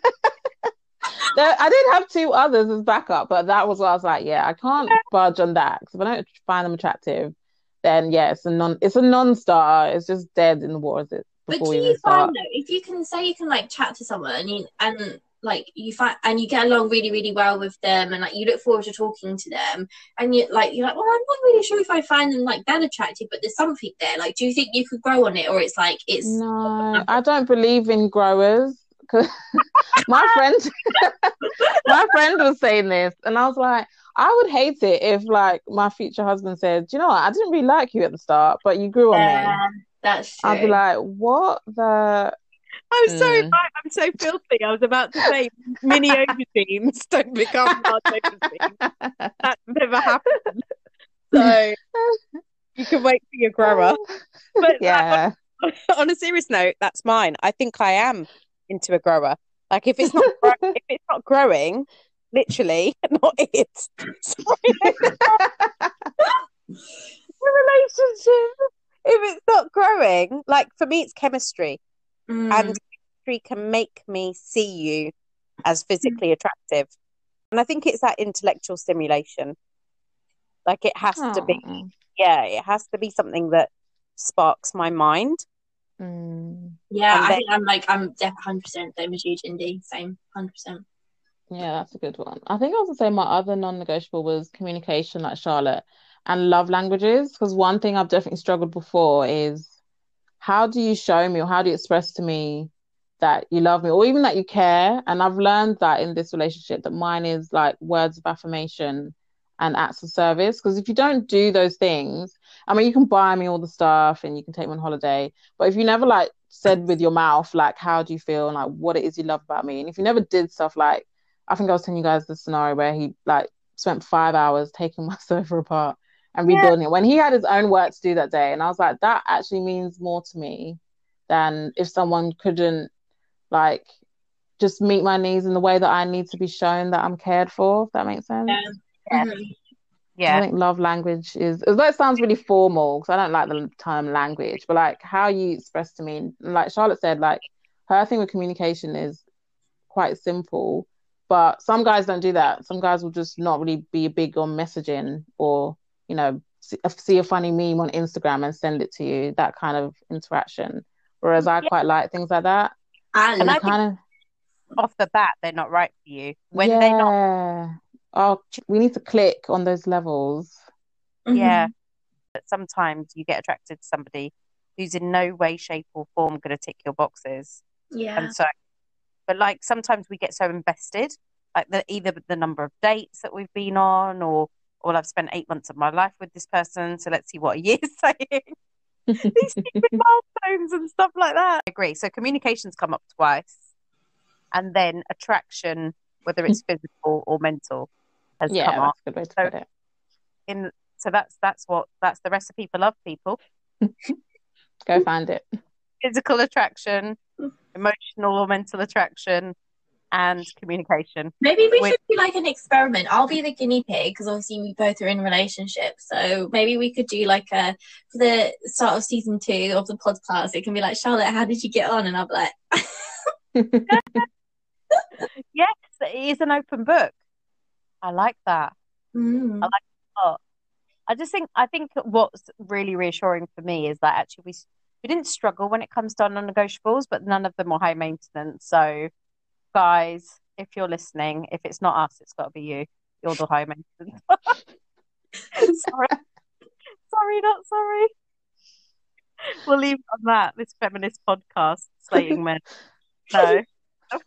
There, I did have two others as backup, but that was what I was like. Yeah, I can't yeah. budge on that because if I don't find them attractive, then yeah, it's a non. It's a non-starter. It's just dead in the water. Is it? But do you find though, if you can say you can like chat to someone and. You, and like you find and you get along really really well with them and like you look forward to talking to them and you like you're like, well, I'm not really sure if I find them like that attractive, but there's something there. Like, do you think you could grow on it, or it's like it's no I don't believe in growers. Cause my friend my friend was saying this and I was like, I would hate it if like my future husband said, do you know what, I didn't really like you at the start but you grew on yeah, me. That's true. I'd be like, what the I'm mm. so I'm so filthy. I was about to say mini aubergines don't become large aubergines. That never happened. So you can wait for your grower. But yeah. Like, on, on a serious note, that's mine. I think I am into a grower. Like if it's not grow- if it's not growing, literally not it. The relationship. If it's not growing, like for me, it's chemistry. Mm. And chemistry can make me see you as physically attractive. And I think it's that intellectual stimulation. Like it has oh. to be, yeah, it has to be something that sparks my mind. Mm. Yeah, and I then, think I'm like, I'm one hundred percent same as you, Gindi. Same, one hundred percent. Yeah, that's a good one. I think I was gonna say my other non-negotiable was communication, like Charlotte, and love languages. Because one thing I've definitely struggled before is how do you show me or how do you express to me that you love me or even that you care? And I've learned that in this relationship that mine is like words of affirmation and acts of service. Because if you don't do those things, I mean, you can buy me all the stuff and you can take me on holiday, but if you never like said with your mouth, like, how do you feel and like what it is you love about me? And if you never did stuff like, I think I was telling you guys the scenario where he like spent five hours taking my sofa apart and rebuilding yeah. it when he had his own work to do that day. And I was like, that actually means more to me than if someone couldn't like just meet my needs in the way that I need to be shown that I'm cared for, if that makes sense. Yeah. Mm-hmm. Yeah. I think love language is, although it sounds really formal because I don't like the term language, but like how you express to me, like Charlotte said, like her thing with communication is quite simple, but some guys don't do that. Some guys will just not really be big on messaging or, you know, see a funny meme on Instagram and send it to you, that kind of interaction. Whereas I yeah. quite like things like that. And, and I kind of off the bat, they're not right for you. When yeah. they're not, oh, we need to click on those levels. Yeah, mm-hmm. But sometimes you get attracted to somebody who's in no way, shape, or form going to tick your boxes. Yeah, and so, but like sometimes we get so invested, like the, either the number of dates that we've been on, or or I've spent eight months of my life with this person, so let's see what a year's saying. These stupid milestones and stuff like that. I agree. So communications come up twice, and then attraction, whether it's physical or mental, has yeah, come up. Yeah, that's a good way to put it. In so that's that's what that's the recipe for love, people. Go find it. Physical attraction, emotional or mental attraction, and communication. Maybe we With- should do like an experiment. I'll be the guinea pig because obviously we both are in relationships. So maybe we could do like a for the start of season two of the podcast. It can be like, Charlotte, how did you get on? And I'll be like, yes, it is an open book. I like that. Mm. I like that a lot. I just think I think what's really reassuring for me is that actually we we didn't struggle when it comes to our non-negotiables, but none of them are high maintenance. So. Guys, if you're listening, if it's not us, it's got to be you. You're the high maintenance. sorry, sorry, not sorry. We'll leave it on that. This feminist podcast slating men. No, but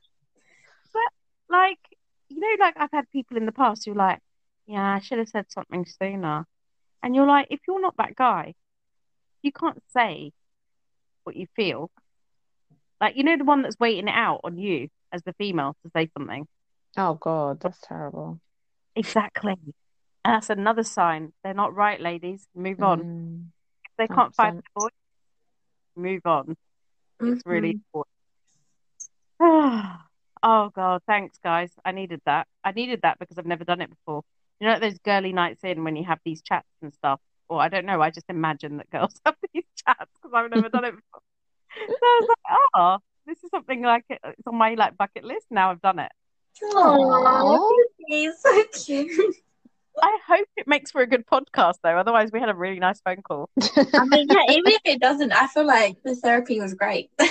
like you know, like I've had people in the past who are like, yeah, I should have said something sooner. And you're like, if you're not that guy, you can't say what you feel. Like you know, the one that's waiting it out on you. As the female to say something. Oh God, that's terrible. Exactly. And that's another sign. They're not right, ladies. Move on. Mm, if they can't one hundred percent. Find the voice, move on. Mm-hmm. It's really important. Oh God, thanks guys. I needed that. I needed that because I've never done it before. You know, like those girly nights in when you have these chats and stuff. Or I don't know, I just imagine that girls have these chats because I've never done it before. So I was like, oh, this is something like it's on my like bucket list. Now I've done it. Oh, he's so cute. I hope it makes for a good podcast, though. Otherwise, we had a really nice phone call. I mean, yeah, even if it doesn't, I feel like the therapy was great. I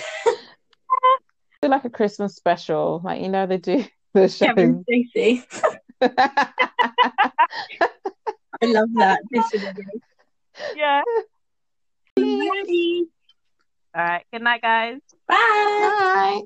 feel like a Christmas special, like you know they do the show. Kevin Stacy. I love that. This is yeah. Bye. All right. Good night, guys. Bye. Bye.